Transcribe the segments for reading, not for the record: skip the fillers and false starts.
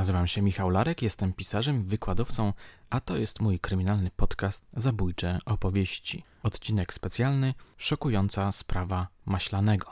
Nazywam się Michał Larek, jestem pisarzem, wykładowcą, a to jest mój kryminalny podcast Zabójcze Opowieści. Odcinek specjalny, szokująca sprawa Maślanego.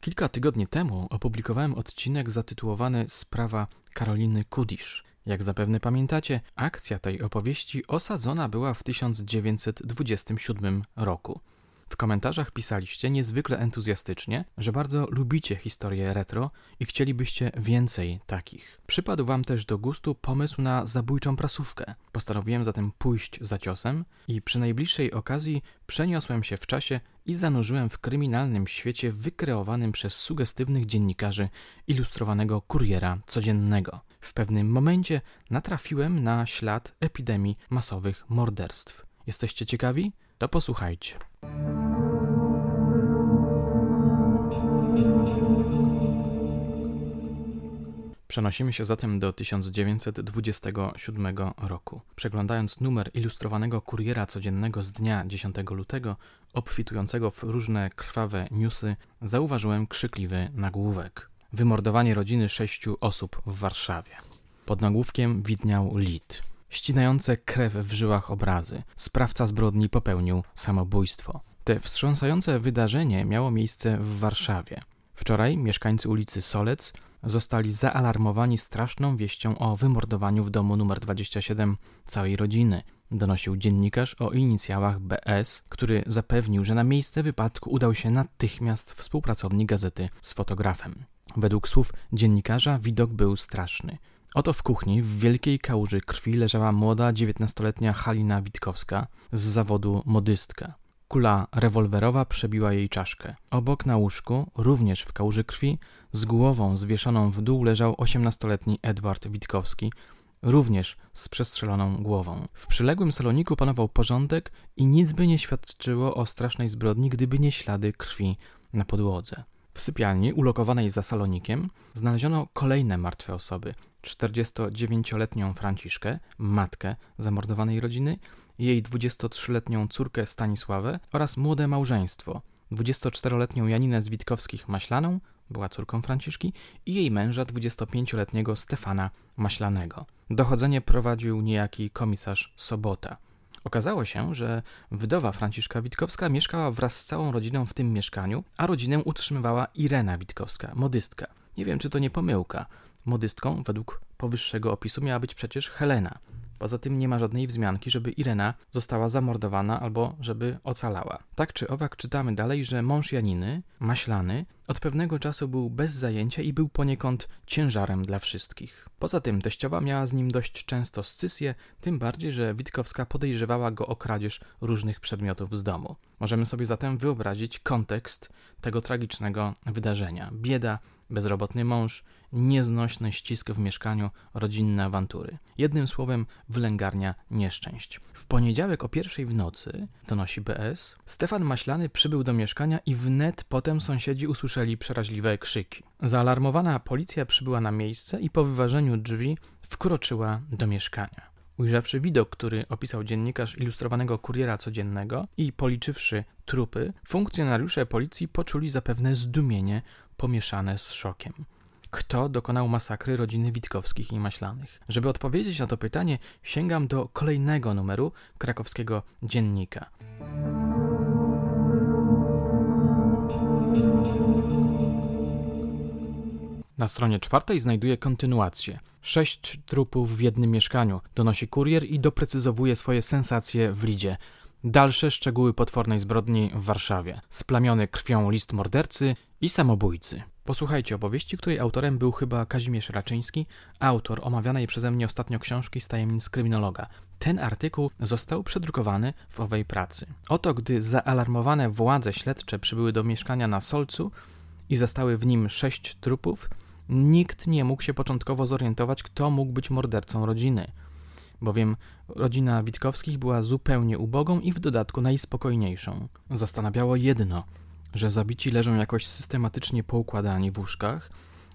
Kilka tygodni temu opublikowałem odcinek zatytułowany Sprawa Karoliny Kudisz. Jak zapewne pamiętacie, akcja tej opowieści osadzona była w 1927 roku. W komentarzach pisaliście niezwykle entuzjastycznie, że bardzo lubicie historię retro i chcielibyście więcej takich. Przypadł wam też do gustu pomysł na zabójczą prasówkę. Postanowiłem zatem pójść za ciosem i przy najbliższej okazji przeniosłem się w czasie i zanurzyłem w kryminalnym świecie wykreowanym przez sugestywnych dziennikarzy Ilustrowanego Kuriera Codziennego. W pewnym momencie natrafiłem na ślad epidemii masowych morderstw. Jesteście ciekawi? To posłuchajcie. Przenosimy się zatem do 1927 roku. Przeglądając numer Ilustrowanego Kuriera Codziennego z dnia 10 lutego, obfitującego w różne krwawe newsy, zauważyłem krzykliwy nagłówek. Wymordowanie rodziny 6 osób w Warszawie. Pod nagłówkiem widniał lit. Ścinające krew w żyłach obrazy. Sprawca zbrodni popełnił samobójstwo. Te wstrząsające wydarzenie miało miejsce w Warszawie. Wczoraj mieszkańcy ulicy Solec zostali zaalarmowani straszną wieścią o wymordowaniu w domu nr 27 całej rodziny, donosił dziennikarz o inicjałach BS, który zapewnił, że na miejsce wypadku udał się natychmiast współpracownik gazety z fotografem. Według słów dziennikarza widok był straszny. Oto w kuchni w wielkiej kałuży krwi leżała młoda 19-letnia Halina Witkowska z zawodu modystka. Kula rewolwerowa przebiła jej czaszkę. Obok na łóżku, również w kałuży krwi, z głową zwieszoną w dół leżał 18-letni Edward Witkowski, również z przestrzeloną głową. W przyległym saloniku panował porządek i nic by nie świadczyło o strasznej zbrodni, gdyby nie ślady krwi na podłodze. W sypialni, ulokowanej za salonikiem, znaleziono kolejne martwe osoby. 49-letnią Franciszkę, matkę zamordowanej rodziny, jej 23-letnią córkę Stanisławę oraz młode małżeństwo, 24-letnią Janinę z Witkowskich Maślaną, była córką Franciszki, i jej męża 25-letniego Stefana Maślanego. Dochodzenie prowadził niejaki komisarz Sobota. Okazało się, że wdowa Franciszka Witkowska mieszkała wraz z całą rodziną w tym mieszkaniu, a rodzinę utrzymywała Irena Witkowska, modystka. Nie wiem, czy to nie pomyłka. Modystką według powyższego opisu miała być przecież Helena. Poza tym nie ma żadnej wzmianki, żeby Irena została zamordowana albo żeby ocalała. Tak czy owak czytamy dalej, że mąż Janiny, Maślany, od pewnego czasu był bez zajęcia i był poniekąd ciężarem dla wszystkich. Poza tym teściowa miała z nim dość często scysję, tym bardziej, że Witkowska podejrzewała go o kradzież różnych przedmiotów z domu. Możemy sobie zatem wyobrazić kontekst tego tragicznego wydarzenia. Bieda, bezrobotny mąż, nieznośny ścisk w mieszkaniu, rodzinne awantury. Jednym słowem, wylęgarnia nieszczęść. W poniedziałek o 1:00 w nocy, donosi BS, Stefan Maślany przybył do mieszkania i wnet potem sąsiedzi usłyszeli przeraźliwe krzyki. Zaalarmowana policja przybyła na miejsce i po wyważeniu drzwi wkroczyła do mieszkania. Ujrzawszy widok, który opisał dziennikarz Ilustrowanego Kuriera Codziennego i policzywszy trupy, funkcjonariusze policji poczuli zapewne zdumienie pomieszane z szokiem. Kto dokonał masakry rodziny Witkowskich i Maślanych? Żeby odpowiedzieć na to pytanie, sięgam do kolejnego numeru krakowskiego dziennika. Na stronie 4 znajduje kontynuację. 6 trupów w jednym mieszkaniu, donosi kurier i doprecyzowuje swoje sensacje w lidzie. Dalsze szczegóły potwornej zbrodni w Warszawie. Splamiony krwią list mordercy i samobójcy. Posłuchajcie opowieści, której autorem był chyba Kazimierz Raczyński, autor omawianej przeze mnie ostatnio książki Z tajemnic kryminologa. Ten artykuł został przedrukowany w owej pracy. Oto gdy zaalarmowane władze śledcze przybyły do mieszkania na Solcu i zastały w nim 6 trupów, nikt nie mógł się początkowo zorientować, kto mógł być mordercą rodziny, bowiem rodzina Witkowskich była zupełnie ubogą i w dodatku najspokojniejszą. Zastanawiało jedno, że zabici leżą jakoś systematycznie poukładani w łóżkach,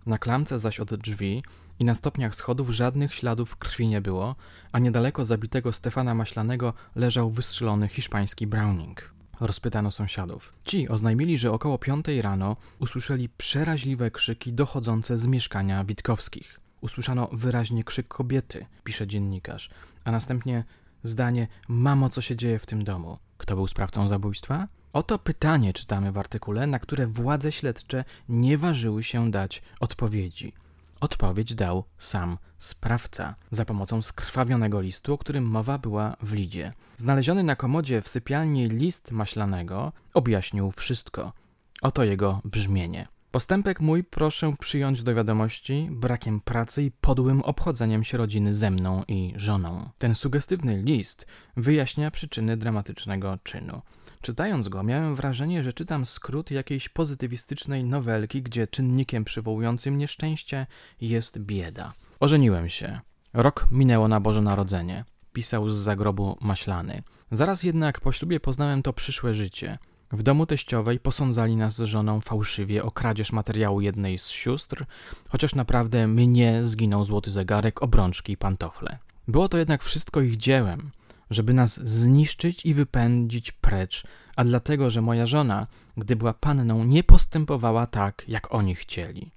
na klamce zaś od drzwi i na stopniach schodów żadnych śladów krwi nie było, a niedaleko zabitego Stefana Maślanego leżał wystrzelony hiszpański Browning. Rozpytano sąsiadów. Ci oznajmili, że około 5:00 rano usłyszeli przeraźliwe krzyki dochodzące z mieszkania Witkowskich. Usłyszano wyraźnie krzyk kobiety, pisze dziennikarz, a następnie zdanie: mamo, co się dzieje w tym domu? Kto był sprawcą zabójstwa? Oto pytanie, czytamy w artykule, na które władze śledcze nie ważyły się dać odpowiedzi. Odpowiedź dał sam sprawca za pomocą skrwawionego listu, o którym mowa była w lidzie. Znaleziony na komodzie w sypialni list Maślanego objaśnił wszystko. Oto jego brzmienie. Postępek mój proszę przyjąć do wiadomości brakiem pracy i podłym obchodzeniem się rodziny ze mną i żoną. Ten sugestywny list wyjaśnia przyczyny dramatycznego czynu. Czytając go, miałem wrażenie, że czytam skrót jakiejś pozytywistycznej nowelki, gdzie czynnikiem przywołującym nieszczęście jest bieda. Ożeniłem się. Rok minęło na Boże Narodzenie. Pisał z zagrobu Maślany. Zaraz jednak po ślubie poznałem to przyszłe życie. W domu teściowej posądzali nas z żoną fałszywie o kradzież materiału jednej z sióstr, chociaż naprawdę mnie zginął złoty zegarek, obrączki i pantofle. Było to jednak wszystko ich dziełem, żeby nas zniszczyć i wypędzić precz, a dlatego, że moja żona, gdy była panną, nie postępowała tak, jak oni chcieli.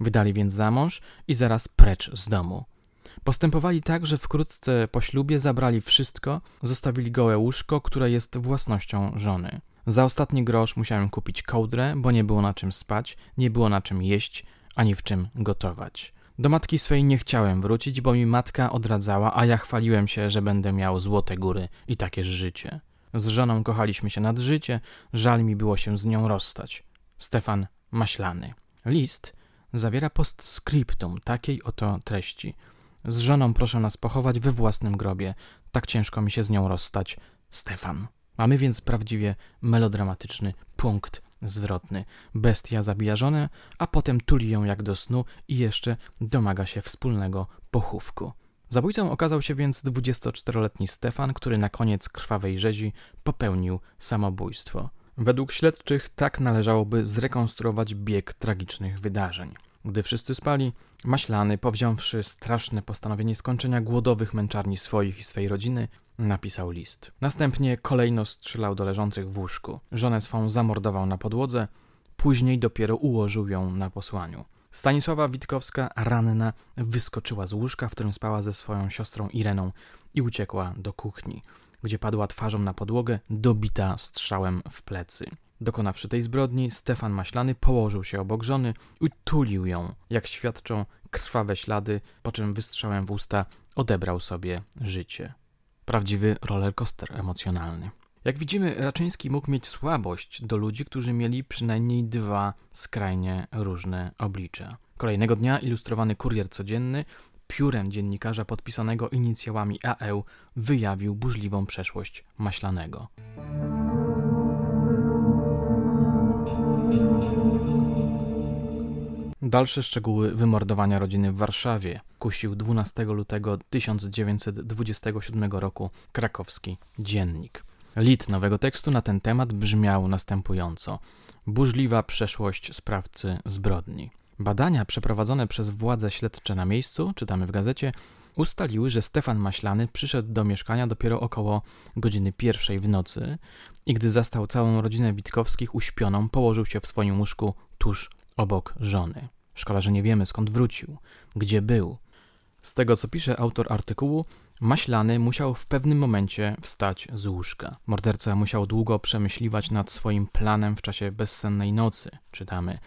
Wydali więc za mąż i zaraz precz z domu. Postępowali tak, że wkrótce po ślubie zabrali wszystko, zostawili gołe łóżko, które jest własnością żony. Za ostatni grosz musiałem kupić kołdrę, bo nie było na czym spać, nie było na czym jeść, ani w czym gotować. Do matki swej nie chciałem wrócić, bo mi matka odradzała, a ja chwaliłem się, że będę miał złote góry i takie życie. Z żoną kochaliśmy się nad życie, żal mi było się z nią rozstać. Stefan Maślany. List zawiera postscriptum takiej oto treści. Z żoną proszę nas pochować we własnym grobie. Tak ciężko mi się z nią rozstać. Stefan. Mamy więc prawdziwie melodramatyczny punkt zwrotny. Bestia zabija żonę, a potem tuli ją jak do snu i jeszcze domaga się wspólnego pochówku. Zabójcą okazał się więc 24-letni Stefan, który na koniec krwawej rzezi popełnił samobójstwo. Według śledczych tak należałoby zrekonstruować bieg tragicznych wydarzeń. Gdy wszyscy spali, Maślany, powziąwszy straszne postanowienie skończenia głodowych męczarni swoich i swej rodziny, napisał list. Następnie kolejno strzelał do leżących w łóżku. Żonę swą zamordował na podłodze, później dopiero ułożył ją na posłaniu. Stanisława Witkowska, ranna, wyskoczyła z łóżka, w którym spała ze swoją siostrą Ireną i uciekła do kuchni, gdzie padła twarzą na podłogę, dobita strzałem w plecy. Dokonawszy tej zbrodni, Stefan Maślany położył się obok żony i tulił ją, jak świadczą krwawe ślady, po czym wystrzałem w usta odebrał sobie życie. Prawdziwy rollercoaster emocjonalny. Jak widzimy, Raczyński mógł mieć słabość do ludzi, którzy mieli przynajmniej dwa skrajnie różne oblicza. Kolejnego dnia Ilustrowany Kurier Codzienny piórem dziennikarza podpisanego inicjałami AE wyjawił burzliwą przeszłość Maślanego. Dalsze szczegóły wymordowania rodziny w Warszawie kusił 12 lutego 1927 roku krakowski dziennik. Lit nowego tekstu na ten temat brzmiał następująco. Burzliwa przeszłość sprawcy zbrodni. Badania przeprowadzone przez władze śledcze na miejscu, czytamy w gazecie, ustaliły, że Stefan Maślany przyszedł do mieszkania dopiero około 1:00 w nocy i gdy zastał całą rodzinę Witkowskich uśpioną, położył się w swoim łóżku tuż obok żony. Szkoda, że nie wiemy, skąd wrócił, gdzie był. Z tego, co pisze autor artykułu, Maślany musiał w pewnym momencie wstać z łóżka. Morderca musiał długo przemyśliwać nad swoim planem w czasie bezsennej nocy, czytamy.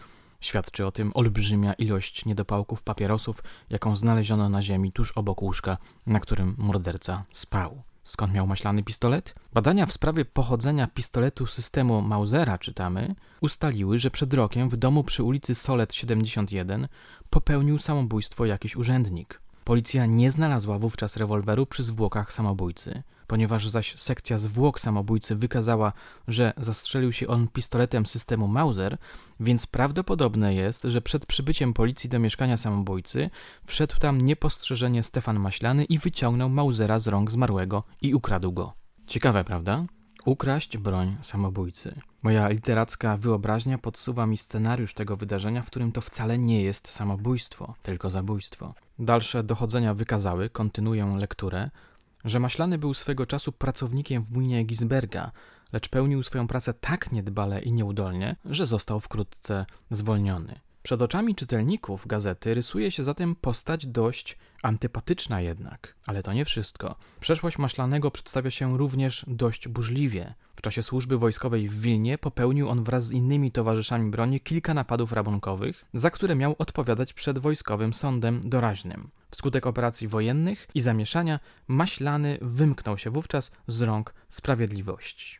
Świadczy o tym olbrzymia ilość niedopałków papierosów, jaką znaleziono na ziemi tuż obok łóżka, na którym morderca spał. Skąd miał Maślany pistolet? Badania w sprawie pochodzenia pistoletu systemu Mausera, czytamy, ustaliły, że przed rokiem w domu przy ulicy Solec 71 popełnił samobójstwo jakiś urzędnik. Policja nie znalazła wówczas rewolweru przy zwłokach samobójcy. Ponieważ zaś sekcja zwłok samobójcy wykazała, że zastrzelił się on pistoletem systemu Mauser, więc prawdopodobne jest, że przed przybyciem policji do mieszkania samobójcy wszedł tam niepostrzeżenie Stefan Maślany i wyciągnął Mausera z rąk zmarłego i ukradł go. Ciekawe, prawda? Ukraść broń samobójcy. Moja literacka wyobraźnia podsuwa mi scenariusz tego wydarzenia, w którym to wcale nie jest samobójstwo, tylko zabójstwo. Dalsze dochodzenia wykazały, kontynuuję lekturę, że Maślany był swego czasu pracownikiem w młynie Gisberga, lecz pełnił swoją pracę tak niedbale i nieudolnie, że został wkrótce zwolniony. Przed oczami czytelników gazety rysuje się zatem postać dość antypatyczna jednak. Ale to nie wszystko. Przeszłość Maślanego przedstawia się również dość burzliwie. W czasie służby wojskowej w Wilnie popełnił on wraz z innymi towarzyszami broni kilka napadów rabunkowych, za które miał odpowiadać przed wojskowym sądem doraźnym. Wskutek operacji wojennych i zamieszania Maślany wymknął się wówczas z rąk sprawiedliwości.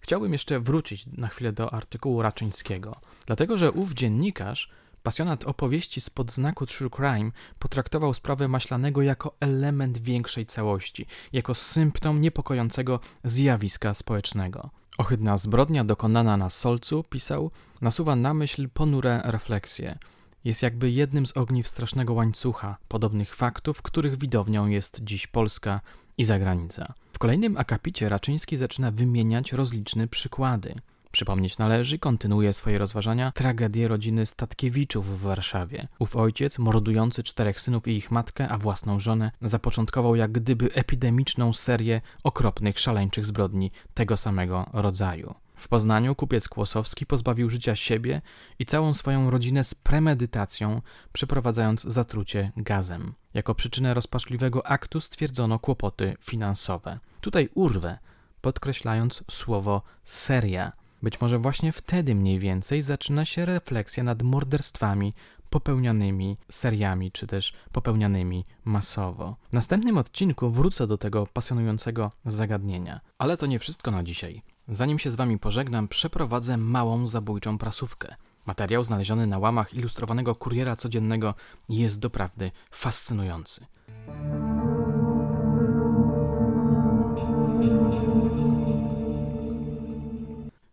Chciałbym jeszcze wrócić na chwilę do artykułu Raczyńskiego, dlatego że ów dziennikarz, pasjonat opowieści spod znaku True Crime, potraktował sprawę Maślanego jako element większej całości, jako symptom niepokojącego zjawiska społecznego. Ohydna zbrodnia dokonana na Solcu, pisał, nasuwa na myśl ponure refleksje. Jest jakby jednym z ogniw strasznego łańcucha podobnych faktów, których widownią jest dziś Polska i zagranica. W kolejnym akapicie Raczyński zaczyna wymieniać rozliczne przykłady. Przypomnieć należy, kontynuuje swoje rozważania, tragedię rodziny Statkiewiczów w Warszawie. Ów ojciec, mordujący 4 synów i ich matkę, a własną żonę, zapoczątkował jak gdyby epidemiczną serię okropnych, szaleńczych zbrodni tego samego rodzaju. W Poznaniu kupiec Kłosowski pozbawił życia siebie i całą swoją rodzinę z premedytacją, przeprowadzając zatrucie gazem. Jako przyczynę rozpaczliwego aktu stwierdzono kłopoty finansowe. Tutaj urwę, podkreślając słowo seria. Być może właśnie wtedy mniej więcej zaczyna się refleksja nad morderstwami popełnianymi seriami, czy też popełnianymi masowo. W następnym odcinku wrócę do tego pasjonującego zagadnienia. Ale to nie wszystko na dzisiaj. Zanim się z wami pożegnam, przeprowadzę małą zabójczą prasówkę. Materiał znaleziony na łamach Ilustrowanego Kuriera Codziennego jest doprawdy fascynujący.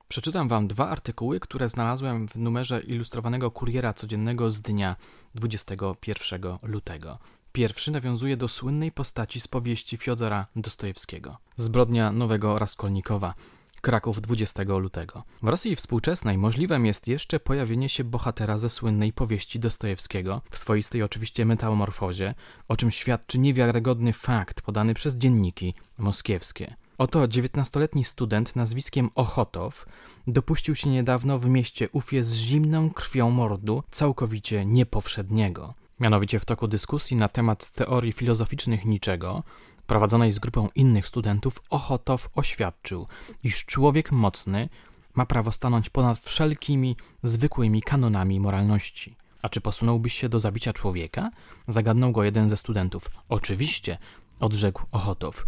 Przeczytam wam 2 artykuły, które znalazłem w numerze Ilustrowanego Kuriera Codziennego z dnia 21 lutego. Pierwszy nawiązuje do słynnej postaci z powieści Fiodora Dostojewskiego. Zbrodnia Nowego Raskolnikowa. Kraków 20 lutego. W Rosji współczesnej możliwym jest jeszcze pojawienie się bohatera ze słynnej powieści Dostojewskiego, w swoistej oczywiście metamorfozie, o czym świadczy niewiarygodny fakt podany przez dzienniki moskiewskie. Oto 19-letni student nazwiskiem Ochotow dopuścił się niedawno w mieście Ufie z zimną krwią mordu całkowicie niepowszedniego. Mianowicie w toku dyskusji na temat teorii filozoficznych niczego, prowadzonej z grupą innych studentów, Ochotow oświadczył, iż człowiek mocny ma prawo stanąć ponad wszelkimi zwykłymi kanonami moralności. A czy posunąłbyś się do zabicia człowieka? Zagadnął go jeden ze studentów. Oczywiście, odrzekł Ochotow.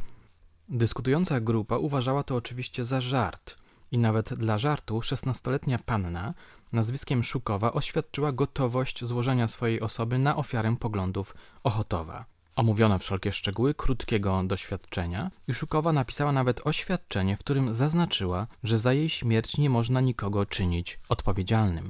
Dyskutująca grupa uważała to oczywiście za żart i nawet dla żartu 16-letnia panna nazwiskiem Szukowa oświadczyła gotowość złożenia swojej osoby na ofiarę poglądów Ochotowa. Omówiono wszelkie szczegóły krótkiego doświadczenia i Szukowa napisała nawet oświadczenie, w którym zaznaczyła, że za jej śmierć nie można nikogo czynić odpowiedzialnym.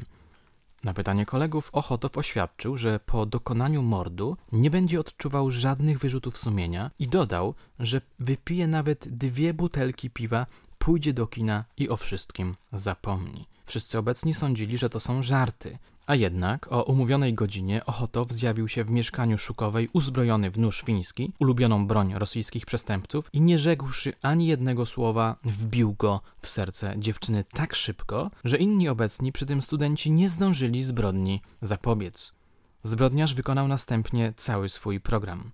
Na pytanie kolegów Ochotow oświadczył, że po dokonaniu mordu nie będzie odczuwał żadnych wyrzutów sumienia i dodał, że wypije nawet 2 butelki piwa, pójdzie do kina i o wszystkim zapomni. Wszyscy obecni sądzili, że to są żarty, a jednak o umówionej godzinie Ochotow zjawił się w mieszkaniu Szukowej uzbrojony w nóż fiński, ulubioną broń rosyjskich przestępców i nie rzekłszy ani jednego słowa, wbił go w serce dziewczyny tak szybko, że inni obecni, przy tym studenci, nie zdążyli zbrodni zapobiec. Zbrodniarz wykonał następnie cały swój program.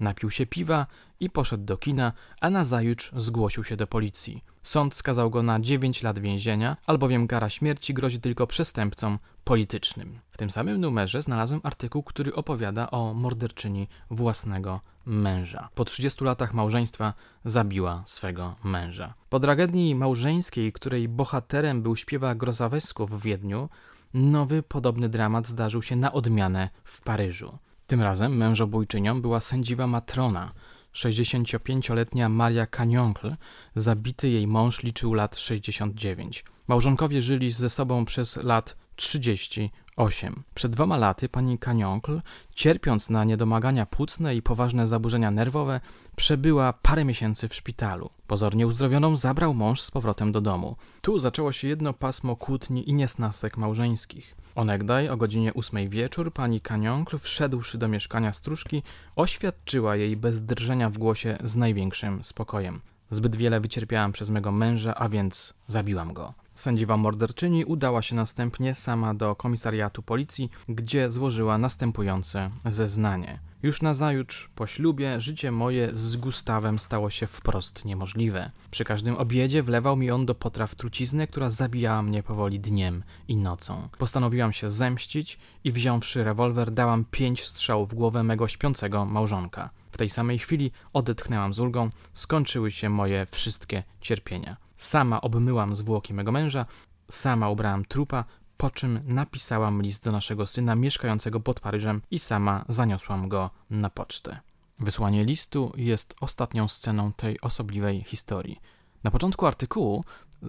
Napił się piwa i poszedł do kina, a nazajutrz zgłosił się do policji. Sąd skazał go na 9 lat więzienia, albowiem kara śmierci grozi tylko przestępcom politycznym. W tym samym numerze znalazłem artykuł, który opowiada o morderczyni własnego męża. Po 30 latach małżeństwa zabiła swego męża. Po tragedii małżeńskiej, której bohaterem był śpiewak Grozavescu w Wiedniu, nowy podobny dramat zdarzył się na odmianę w Paryżu. Tym razem mężobójczynią była sędziwa matrona, 65-letnia Maria Kaniąkl, zabity jej mąż liczył lat 69. Małżonkowie żyli ze sobą przez lat 38. Przed 2 laty pani Kaniąkl, cierpiąc na niedomagania płucne i poważne zaburzenia nerwowe, przebyła parę miesięcy w szpitalu. Pozornie uzdrowioną zabrał mąż z powrotem do domu. Tu zaczęło się jedno pasmo kłótni i niesnastek małżeńskich. Onegdaj o godzinie 8 wieczór pani Kaniąkl, wszedłszy do mieszkania stróżki, oświadczyła jej bez drżenia w głosie z największym spokojem. Zbyt wiele wycierpiałam przez mego męża, a więc zabiłam go. Sędziwa morderczyni udała się następnie sama do komisariatu policji, gdzie złożyła następujące zeznanie. Już nazajutrz po ślubie życie moje z Gustawem stało się wprost niemożliwe. Przy każdym obiedzie wlewał mi on do potraw truciznę, która zabijała mnie powoli dniem i nocą. Postanowiłam się zemścić i wziąwszy rewolwer dałam 5 strzałów w głowę mego śpiącego małżonka. W tej samej chwili odetchnęłam z ulgą, skończyły się moje wszystkie cierpienia. Sama obmyłam zwłoki mego męża, sama ubrałam trupa, po czym napisałam list do naszego syna mieszkającego pod Paryżem i sama zaniosłam go na pocztę. Wysłanie listu jest ostatnią sceną tej osobliwej historii. Na początku artykułu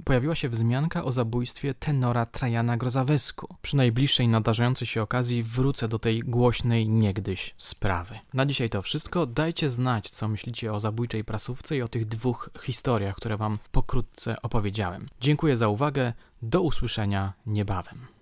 pojawiła się wzmianka o zabójstwie tenora Trajana Grozavescu. Przy najbliższej nadarzającej się okazji wrócę do tej głośnej niegdyś sprawy. Na dzisiaj to wszystko. Dajcie znać, co myślicie o zabójczej prasówce i o tych 2 historiach, które wam pokrótce opowiedziałem. Dziękuję za uwagę. Do usłyszenia niebawem.